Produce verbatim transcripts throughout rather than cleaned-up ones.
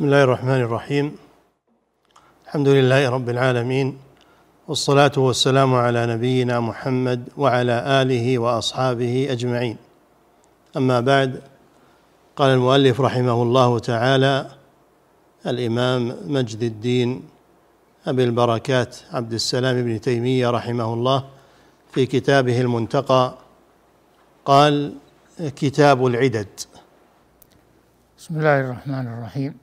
بسم الله الرحمن الرحيم. الحمد لله رب العالمين، والصلاة والسلام على نبينا محمد وعلى آله وأصحابه أجمعين، أما بعد. قال المؤلف رحمه الله تعالى: الإمام مجد الدين أبي البركات عبد السلام بن تيمية رحمه الله في كتابه المنتقى قال: كتاب العدد. بسم الله الرحمن الرحيم.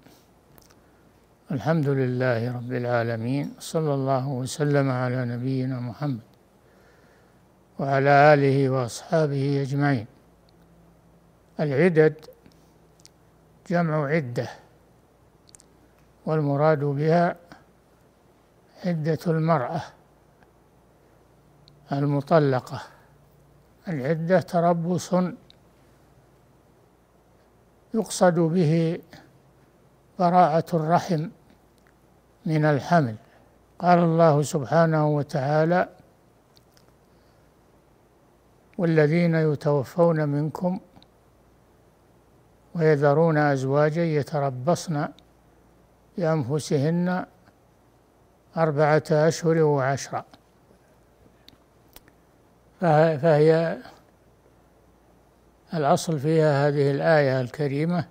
الحمد لله رب العالمين، صلى الله وسلم على نبينا محمد وعلى آله وأصحابه أجمعين. العدد جمع عدة، والمراد بها عدة المرأة المطلقة. العدة تربص يقصد به براءة الرحم من الحمل. قال الله سبحانه وتعالى: والذين يتوفون منكم ويذرون أزواجا يتربصن بأنفسهن أربعة أشهر وعشرة. فهي الأصل فيها هذه الآية الكريمة،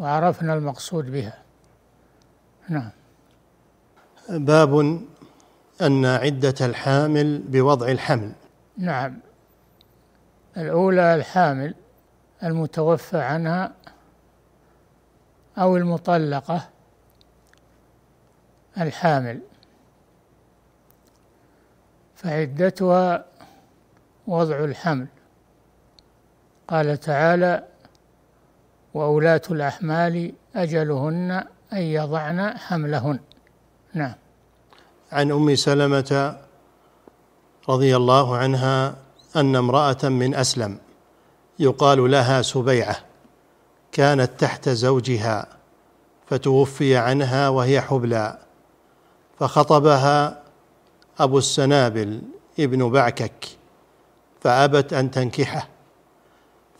وعرفنا المقصود بها. نعم. باب أن عدة الحامل بوضع الحمل. نعم. الأولى الحامل المتوفى عنها أو المطلقة الحامل، فعدتها وضع الحمل. قال تعالى: وأولاة الأحمال أجلهن أن يضعن حملهن. نعم. عن أم سلمة رضي الله عنها أن امرأة من أسلم يقال لها سبيعة كانت تحت زوجها، فتوفي عنها وهي حبلى، فخطبها أبو السنابل ابن بعكك فأبت أن تنكحه،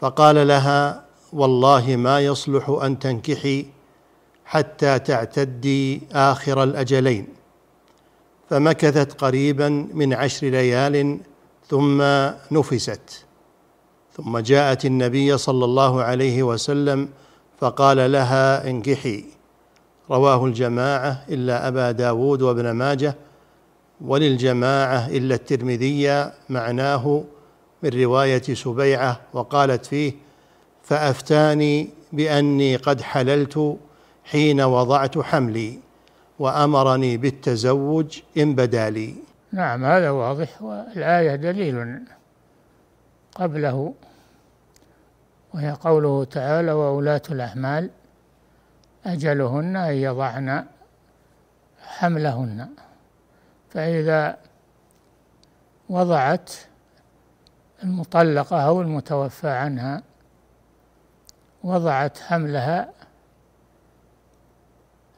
فقال لها: والله ما يصلح أن تنكحي حتى تعتدي آخر الأجلين. فمكثت قريبا من عشر ليال ثم نفست، ثم جاءت النبي صلى الله عليه وسلم فقال لها: انكحي. رواه الجماعة إلا أبا داود وابن ماجة، وللجماعة إلا الترمذي معناه من رواية سبيعة، وقالت فيه: فأفتاني بأني قد حللت حين وضعت حملي، وأمرني بالتزوج إن بدا لي. نعم، هذا واضح، والآية دليل قبله، وهي قوله تعالى: وأولاة الأحمال أجلهن أن يضعن حملهن. فإذا وضعت المطلقة أو المتوفى عنها وضعت حملها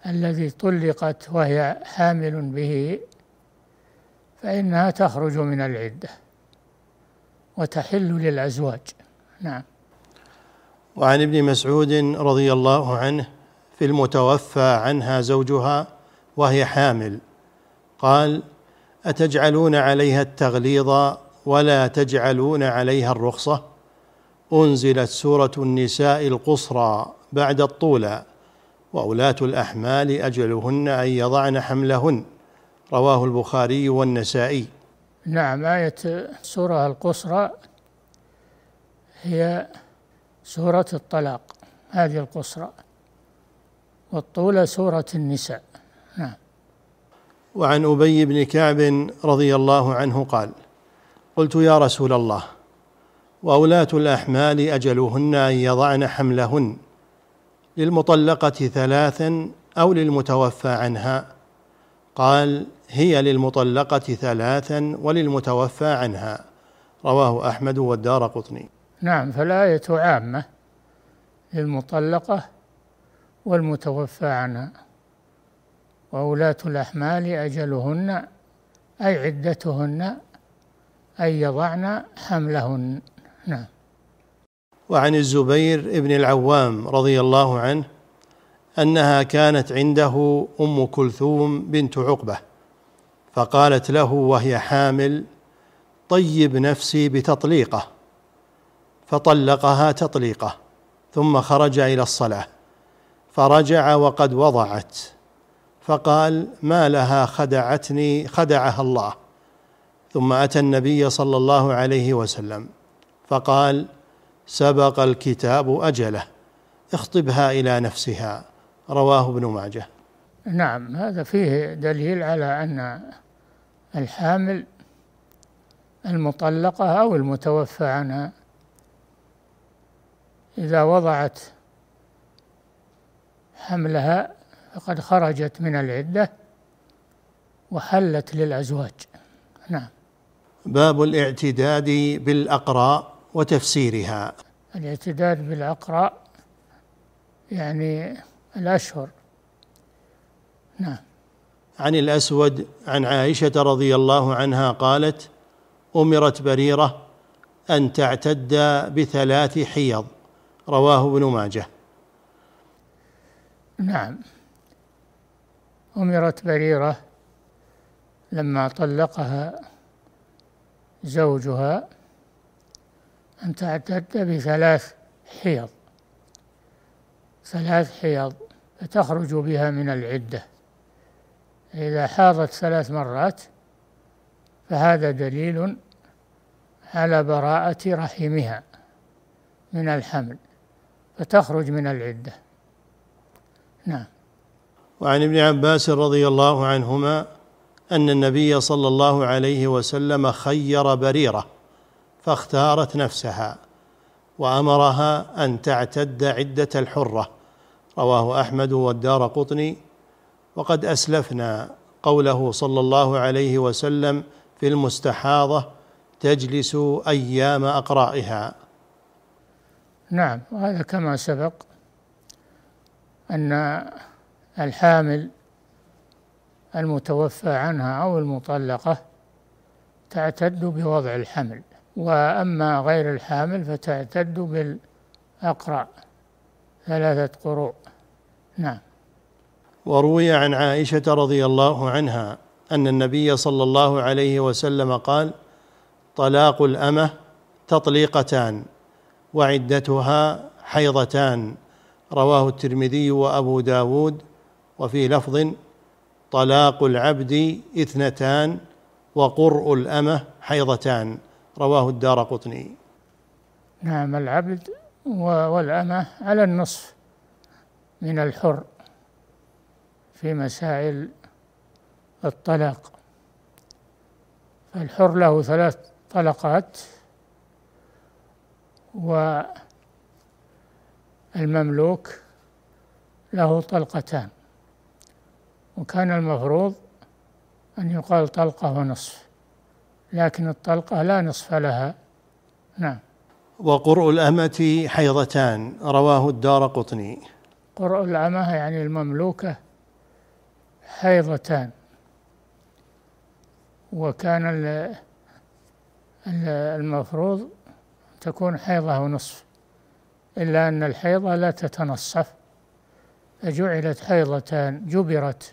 الذي طلقت وهي حامل به، فإنها تخرج من العدة وتحل للأزواج. نعم. وعن ابن مسعود رضي الله عنه في المتوفى عنها زوجها وهي حامل قال: أتجعلون عليها التغليظ ولا تجعلون عليها الرخصة؟ أنزلت سورة النساء القصرى بعد الطولى، وأولاة الأحمال أجلهن أن يضعن حملهن. رواه البخاري والنسائي. نعم. آية سورة القصرى هي سورة الطلاق، هذه القصرى، والطولى سورة النساء. نعم. وعن أبي بن كعب رضي الله عنه قال: قلت يا رسول الله، وأولاة الأحمال أجلهن أن يضعن حملهن، للمطلقة ثلاثا أو للمتوفى عنها؟ قال: هي للمطلقة ثلاثا وللمتوفى عنها. رواه أحمد والدارقطني. نعم. فالآية عامة للمطلقة والمتوفى عنها. وأولاة الأحمال أجلهن أي عدتهن أن يضعن حملهن. نعم. وعن الزبير ابن العوام رضي الله عنه أنها كانت عنده أم كلثوم بنت عقبة، فقالت له وهي حامل: طيب نفسي بتطليقه، فطلقها تطليقه، ثم خرج إلى الصلاة، فرجع وقد وضعت، فقال: ما لها خدعتني، خدعها الله. ثم أتى النبي صلى الله عليه وسلم فقال: سبق الكتاب أجله، اخطبها إلى نفسها. رواه ابن ماجه. نعم، هذا فيه دليل على أن الحامل المطلقة أو المتوفى عنها إذا وضعت حملها فقد خرجت من العدة وحلت للأزواج. نعم. باب الاعتداد بالأقراء وتفسيرها. الاعتداد بالأقراء يعني الأشهر. نعم. عن الأسود عن عائشة رضي الله عنها قالت: أمرت بريرة أن تعتد بثلاث حيض. رواه ابن ماجه. نعم، أمرت بريرة لما طلقها زوجها أن تعتد بثلاث حيض، ثلاث حيض فتخرج بها من العدة. إذا حاضت ثلاث مرات فهذا دليل على براءة رحمها من الحمل فتخرج من العدة. نعم. وعن ابن عباس رضي الله عنهما أن النبي صلى الله عليه وسلم خير بريرة فاختارت نفسها، وأمرها أن تعتد عدة الحرة. رواه أحمد والدارقطني. وقد أسلفنا قوله صلى الله عليه وسلم في المستحاضة: تجلس أيام أقرائها. نعم، وهذا كما سبق أن الحامل المتوفى عنها أو المطلقة تعتد بوضع الحمل، وأما غير الحامل فتعتد بالأقراء ثلاثة قروء. نعم. وروي عن عائشة رضي الله عنها أن النبي صلى الله عليه وسلم قال: طلاق الأمة تطليقتان وعدتها حيضتان. رواه الترمذي وأبو داود. وفي لفظ: طلاق العبد اثنتان وقرء الأمة حيضتان. رواه الدارقطني. نعم، العبد والأمة على النصف من الحر في مسائل الطلاق، فالحر له ثلاث طلقات والمملوك له طلقتان، وكان المفروض أن يقال طلقة ونصف، لكن الطلقة لا نصف لها. نعم. وقرء الأمة حيضتان. رواه الدارقطني. قرء الأمة يعني المملوكة حيضتان، وكان المفروض تكون حيضة ونصف، إلا أن الحيضة لا تتنصف فجعلت حيضتان، جبرت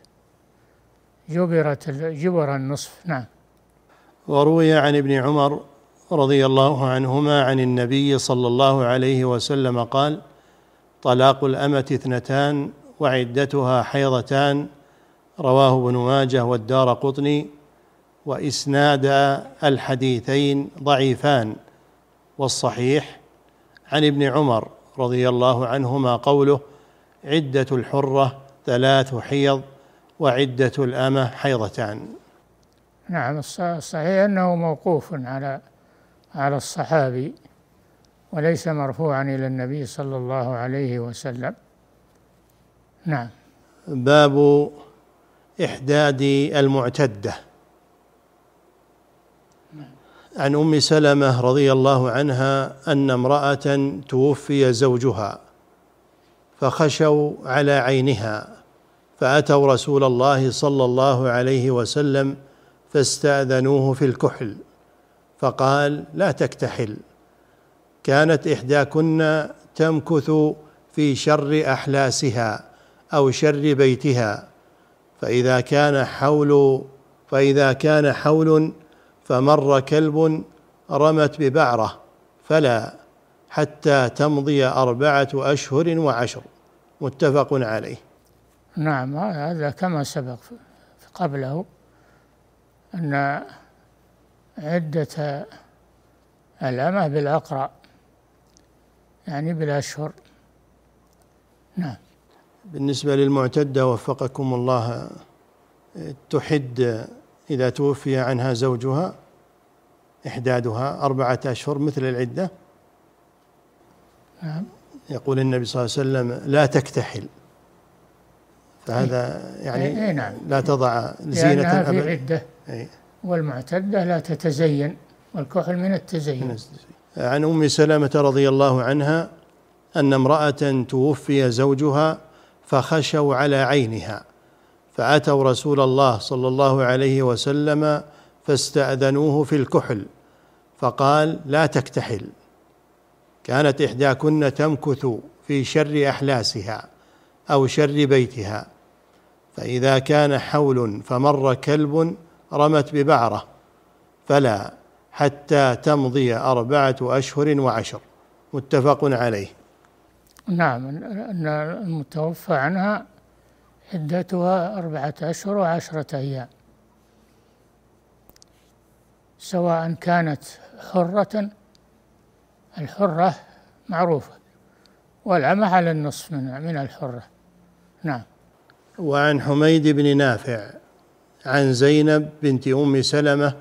جبرت جبر النصف. نعم. وروي عن ابن عمر رضي الله عنهما عن النبي صلى الله عليه وسلم قال: طلاق الأمة اثنتان وعدتها حيضتان. رواه ابن ماجه والدارقطني. وإسناد الحديثين ضعيفان، والصحيح عن ابن عمر رضي الله عنهما قوله: عدة الحرة ثلاث حيض وعدة الأمة حيضتان. نعم، الصحيح أنه موقوف على على الصحابي وليس مرفوعا إلى النبي صلى الله عليه وسلم. نعم. باب إحداد المعتدة. عن أم سلمة رضي الله عنها أن امرأة توفي زوجها فخشوا على عينها، فأتوا رسول الله صلى الله عليه وسلم فاستأذنوه في الكحل، فقال: لا تكتحل. كانت إحداكن تمكث في شر أحلاسها أو شر بيتها، فإذا كان حول فإذا كان حول فمر كلب رمت ببعرة فلا، حتى تمضي أربعة أشهر وعشر، متفق عليه. نعم، هذا كما سبق قبله أن عدة الأمة بالأقرأ يعني بالأشهر. نعم. بالنسبة للمعتدة وفقكم الله، تحد إذا توفي عنها زوجها إحدادها أربعة أشهر مثل العدة. نعم. يقول النبي صلى الله عليه وسلم لا تكتحل، فهذا يعني أي أي نعم. لا تضع زينة أبدا في عدة، والمعتدة لا تتزين، والكحل من التزين. من التزين. عن أم سلمة رضي الله عنها أن امرأة توفي زوجها فخشوا على عينها، فأتوا رسول الله صلى الله عليه وسلم فاستأذنوه في الكحل، فقال لا تكتحل، كانت إحداكن تمكث في شر أحلاسها أو شر بيتها، فإذا كان حول فمر كلب رمت ببعرة فلا، حتى تمضي أربعة أشهر وعشر، متفق عليه. نعم، أن المتوفى عنها عدتها أربعة أشهر وعشرة أيام، سواء كانت حرة، الحرة معروفة، والعمى على النصف من الحرة. نعم. وعن حميد بن نافع عن زينب بنت أم سلمة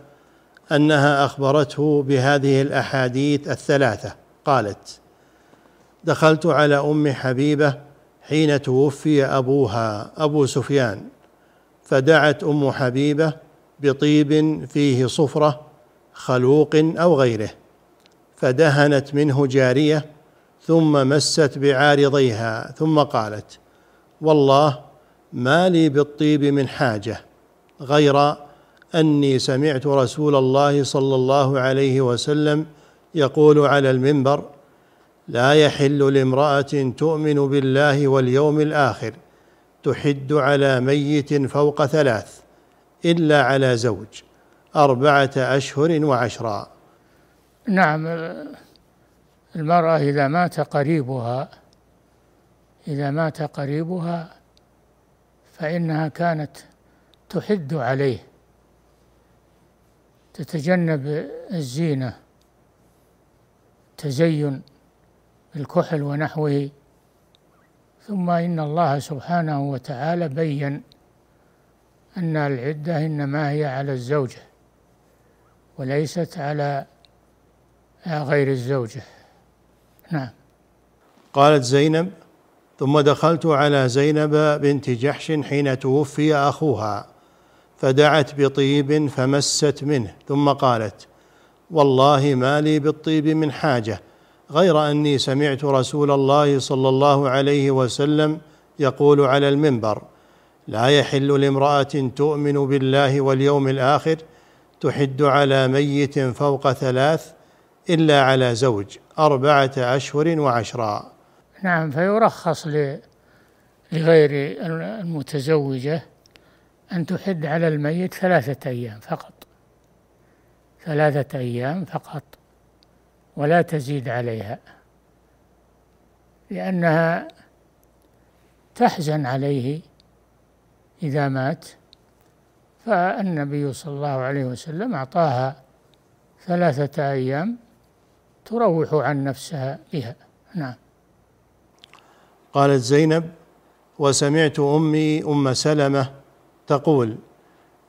أنها أخبرته بهذه الأحاديث الثلاثة، قالت دخلت على أم حبيبة حين توفي أبوها أبو سفيان، فدعت أم حبيبة بطيب فيه صفرة خلوق أو غيره، فدهنت منه جارية ثم مست بعارضيها، ثم قالت والله ما لي بالطيب من حاجة، غير أني سمعت رسول الله صلى الله عليه وسلم يقول على المنبر لا يحل لامرأة تؤمن بالله واليوم الآخر تحد على ميت فوق ثلاث إلا على زوج أربعة أشهر وعشرة. نعم، المرأة إذا مات قريبها إذا مات قريبها فإنها كانت تحد عليه، تتجنب الزينة، تزين الكحل ونحوه. ثم إن الله سبحانه وتعالى بيّن أن العدة إنما هي على الزوجة وليست على غير الزوجة. نعم. قالت زينب ثم دخلت على زينب بنت جحش حين توفي أخوها، فدعت بطيب فمست منه، ثم قالت والله ما لي بالطيب من حاجة، غير أني سمعت رسول الله صلى الله عليه وسلم يقول على المنبر لا يحل لامرأة تؤمن بالله واليوم الآخر تحد على ميت فوق ثلاث إلا على زوج أربعة أشهر وعشرة. نعم، فيرخص لغير المتزوجة أن تحد على الميت ثلاثة أيام فقط ثلاثة أيام فقط ولا تزيد عليها، لأنها تحزن عليه إذا مات، فالنبي صلى الله عليه وسلم أعطاها ثلاثة أيام تروح عن نفسها بها. نعم. قالت زينب وسمعت أمي أم سلمة تقول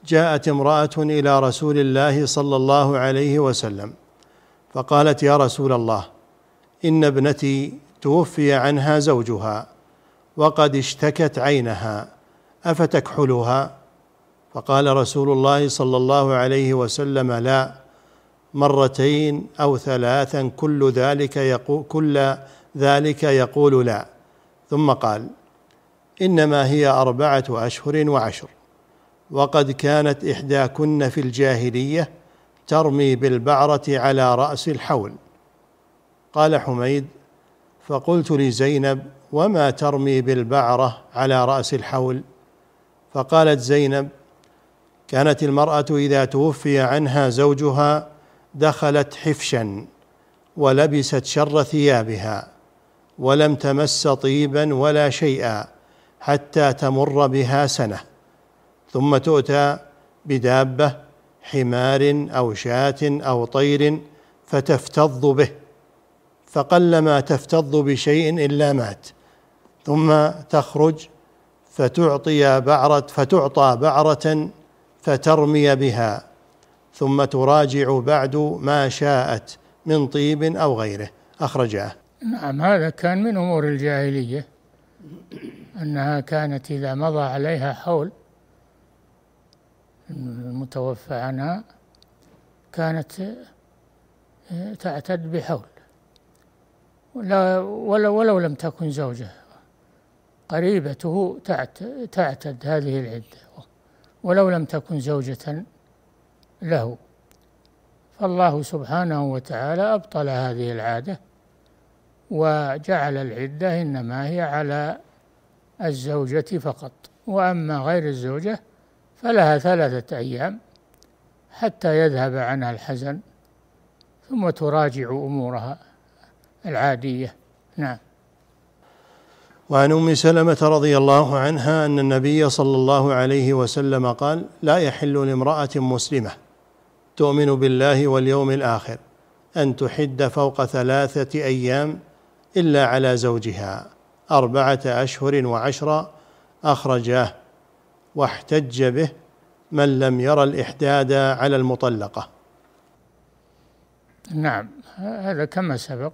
جاءت امرأة إلى رسول الله صلى الله عليه وسلم فقالت يا رسول الله إن ابنتي توفي عنها زوجها وقد اشتكت عينها أفتكحلها؟ فقال رسول الله صلى الله عليه وسلم لا، مرتين أو ثلاثا كل ذلك يقول, كل ذلك يقول لا. ثم قال إنما هي أربعة أشهر وعشر، وقد كانت إحداكن في الجاهلية ترمي بالبعرة على رأس الحول. قال حميد فقلت لزينب وما ترمي بالبعرة على رأس الحول؟ فقالت زينب: كانت المرأة إذا توفي عنها زوجها دخلت حفشا ولبست شر ثيابها ولم تمس طيبا ولا شيئا حتى تمر بها سنة، ثم تؤتى بدابة حمار أو شاة أو طير فتفتض به، فقلما تفتض بشيء إلا مات، ثم تخرج فتعطي بعرة فتعطى بعرة فترمي بها، ثم تراجع بعد ما شاءت من طيب أو غيره. أخرجاه. نعم، هذا كان من أمور الجاهلية، أنها كانت إذا مضى عليها حول المتوفى عنها كانت تعتد بحول، ولو, ولو لم تكن زوجه، قريبته تعتد هذه العدة ولو لم تكن زوجة له. فالله سبحانه وتعالى أبطل هذه العادة وجعل العدة إنما هي على الزوجة فقط، وأما غير الزوجة فلها ثلاثة أيام حتى يذهب عنها الحزن، ثم تراجع أمورها العادية. نعم. وعن أم سلمة رضي الله عنها أن النبي صلى الله عليه وسلم قال: لا يحل لامرأة مسلمة تؤمن بالله واليوم الآخر أن تحد فوق ثلاثة أيام إلا على زوجها أربعة أشهر وعشرة. أخرجاه. واحتج به من لم يرى الإحداد على المطلقة. نعم، هذا كما سبق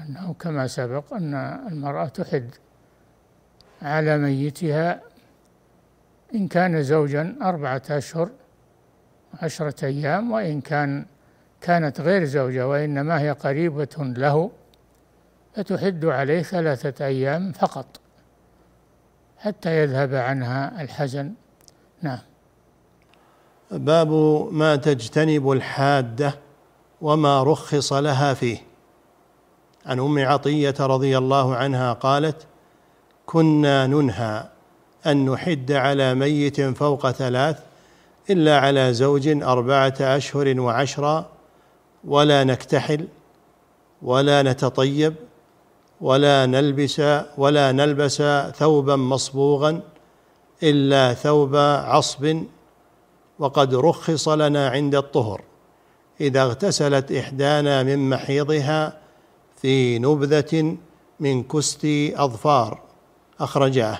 أنه كما سبق أن المرأة تحد على ميتها إن كان زوجا أربعة أشهر عشرة أيام، وإن كان كانت غير زوجة وإنما هي قريبة له فتحد عليه ثلاثة أيام فقط حتى يذهب عنها الحزن. نعم. باب ما تجتنب الحادة وما رخص لها فيه. عن أم عطية رضي الله عنها قالت: كنا ننهى أن نحد على ميت فوق ثلاث إلا على زوج أربعة أشهر وعشرة، ولا نكتحل ولا نتطيب ولا نلبس ولا نلبس ثوبا مصبوغا إلا ثوب عصب، وقد رخص لنا عند الطهر إذا اغتسلت إحدانا من محيضها في نبذة من كست أظفار. أخرجاه.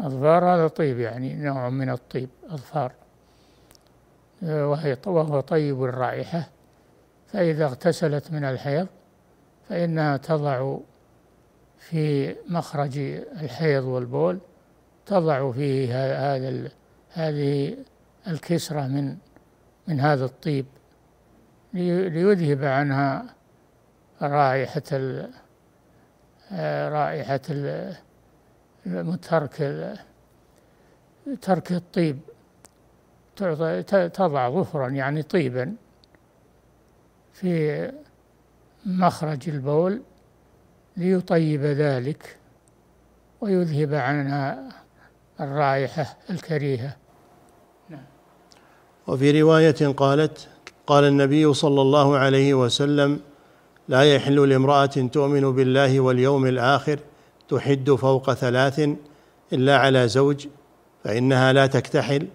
أظفار هذا طيب، يعني نوع من الطيب أظفار، وهو طيب الرائحة، فإذا اغتسلت من الحيض فإنها تضع في مخرج الحيض والبول، تضع فيه هذا هذه الكسرة من من هذا الطيب ليذهب عنها رائحة ال رائحة ال ترك ترك الطيب. تضع ظفرا يعني طيبا في مخرج البول ليطيب ذلك ويذهب عنها الرائحة الكريهة. وفي رواية قالت: قال النبي صلى الله عليه وسلم: لا يحل لامرأة تؤمن بالله واليوم الآخر تحد فوق ثلاث إلا على زوج، فإنها لا تكتحل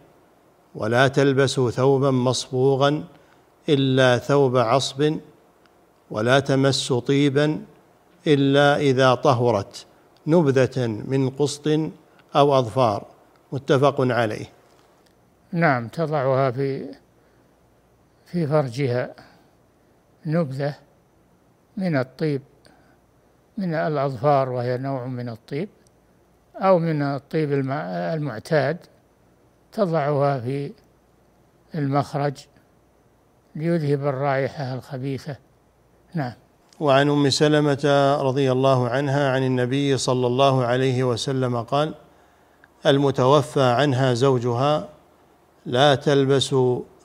ولا تلبس ثوبا مصبوغا إلا ثوب عصب، ولا تمس طيبا إلا إذا طهرت نبذة من قسط أو أظفار. متفق عليه. نعم، تضعها في في فرجها نبذة من الطيب، من الأظفار وهي نوع من الطيب، أو من الطيب المعتاد، تضعها في المخرج ليذهب الرائحة الخبيثة. نعم. وعن أم سلمة رضي الله عنها عن النبي صلى الله عليه وسلم قال: المتوفى عنها زوجها لا تلبس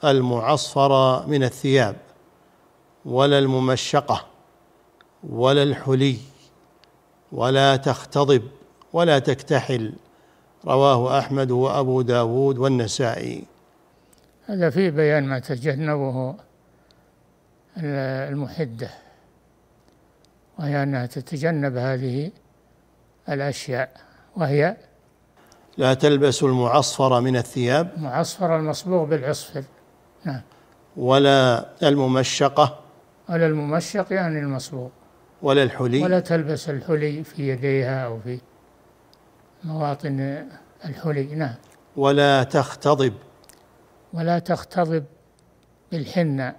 المعصفر من الثياب ولا الممشقة ولا الحلي ولا تختضب ولا تكتحل، رواه أحمد وأبو داود والنسائي. هذا في بيان ما تتجنبه المحدة، وهي أنها تتجنب هذه الأشياء، وهي لا تلبس المعصفر من الثياب، المعصفر المصبوغ بالعصفر، نعم، ولا الممشقة، ولا الممشق يعني المصبوغ، ولا الحلي، ولا تلبس الحلي في يديها أو في مواطن الحلي، نعم، ولا تختضب، ولا تختضب بالحنة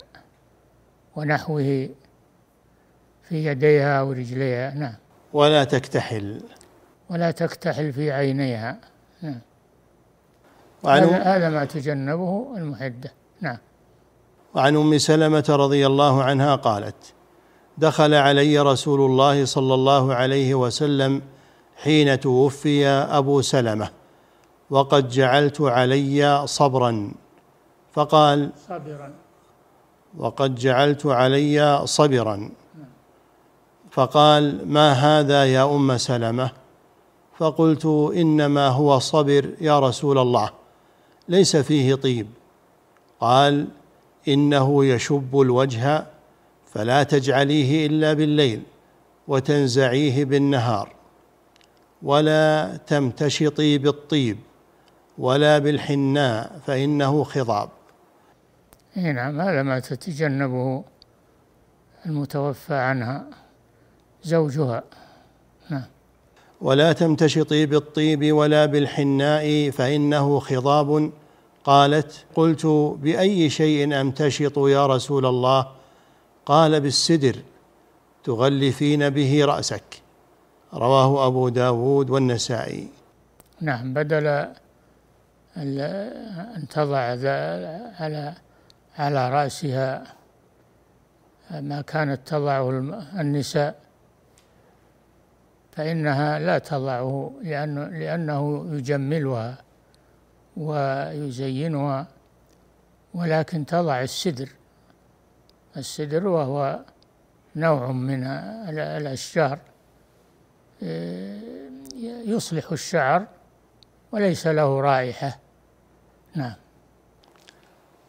ونحوه في يديها ورجليها، نعم، ولا تكتحل، ولا تكتحل في عينيها، نعم، هذا ما تجنبه المحدة، نعم. وعن أم سلمة رضي الله عنها قالت: دخل علي رسول الله صلى الله عليه وسلم حين توفي أبو سلمة وقد جعلت علي صبرا، فقال صبرا وقد جعلت علي صبرا فقال: ما هذا يا أم سلمة؟ فقلت: إنما هو صبر يا رسول الله، ليس فيه طيب. قال: إنه يشب الوجه، فلا تجعليه إلا بالليل وتنزعيه بالنهار، ولا تمتشطي بالطيب ولا بالحناء فإنه خضاب. نعم، هذا ما تتجنبه المتوفى عنها زوجها، نعم. ولا تمتشطي بالطيب ولا بالحناء فإنه خضاب. قالت: قلت: بأي شيء أمتشط يا رسول الله؟ قال: بالسدر تغلفين به رأسك، رواه أبو داود والنسائي. نعم، بدل أن تضع على على رأسها ما كانت تضعه النساء، فإنها لا تضعه لأنه, لأنه يجملها ويزينها، ولكن تضع السدر، السدر وهو نوع من الأشجار يصلح الشعر وليس له رائحة، نعم.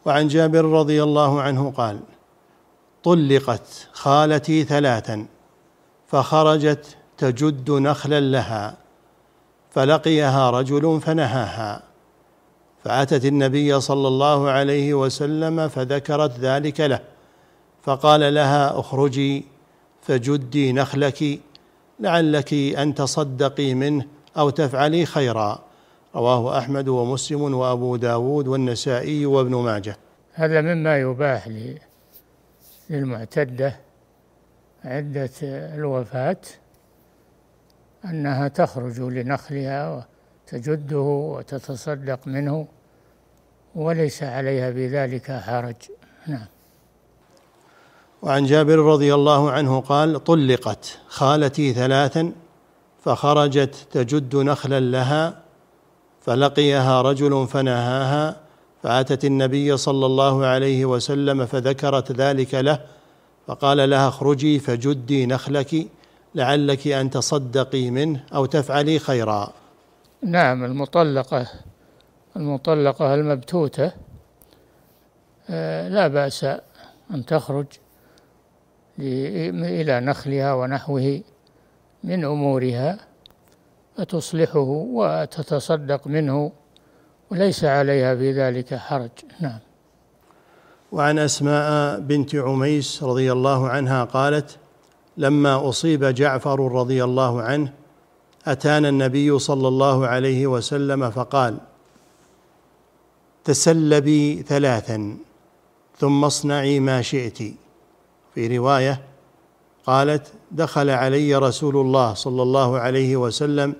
وعن جابر رضي الله عنه قال: طلقت خالتي ثلاثا فخرجت تجد نخلا لها، فلقيها رجل فنهاها، فأتت النبي صلى الله عليه وسلم فذكرت ذلك له، فقال لها: اخرجي فجدي نخلك لعلك أن تصدقي منه أو تفعلي خيرا، رواه أحمد ومسلم وأبو داود والنسائي وابن ماجه. هذا مما يباح للمعتدة عدة الوفاة أنها تخرج لنخلها وتجده وتتصدق منه، وليس عليها بذلك حرج، نعم. وعن جابر رضي الله عنه قال: طلقت خالتي ثلاثا فخرجت تجد نخلا لها، فلقيها رجل فنهاها، فأتت النبي صلى الله عليه وسلم فذكرت ذلك له، فقال لها: اخرجي فجدي نخلك لعلك أن تصدقي منه أو تفعلي خيرا. نعم، المطلقة المطلقة المبتوتة لا بأس أن تخرج إلى نخلها ونحوه من أمورها فتصلحه وتتصدق منه، وليس عليها بذلك حرج، نعم. وعن أسماء بنت عميس رضي الله عنها قالت: لما أصيب جعفر رضي الله عنه أتانا النبي صلى الله عليه وسلم فقال: تسلبي ثلاثا ثم اصنعي ما شئت. في رواية قالت: دخل علي رسول الله صلى الله عليه وسلم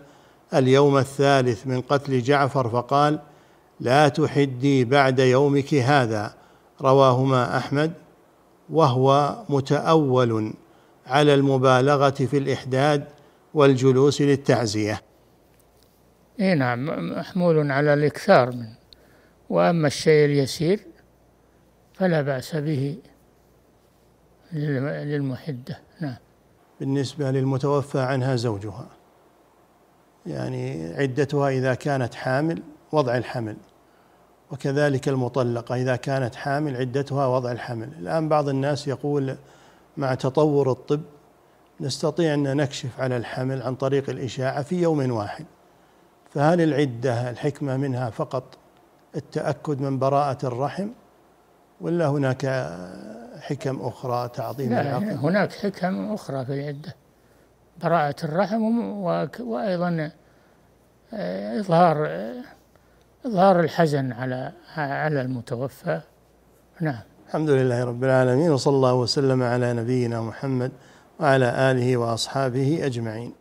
اليوم الثالث من قتل جعفر فقال: لا تحدي بعد يومك هذا، رواهما أحمد، وهو متأول على المبالغة في الإحداد والجلوس للتعزية. إيه نعم، محمول على الإكثار منه، وأما الشيء اليسير فلا بأس به للمحدة، نعم. بالنسبة للمتوفى عنها زوجها، يعني عدتها إذا كانت حامل وضع الحمل، وكذلك المطلقة إذا كانت حامل عدتها وضع الحمل. الآن بعض الناس يقول مع تطور الطب نستطيع أن نكشف على الحمل عن طريق الإشاعة في يوم واحد، فهل العدة الحكمة منها فقط التأكد من براءة الرحم ولا هناك حكم أخرى تعظيم العقل؟ هناك حكم أخرى في العدة، براءة الرحم وأيضا إظهار إظهار الحزن على على المتوفى. نعم. الحمد لله رب العالمين، وصلى الله وسلم على نبينا محمد وعلى آله وأصحابه أجمعين.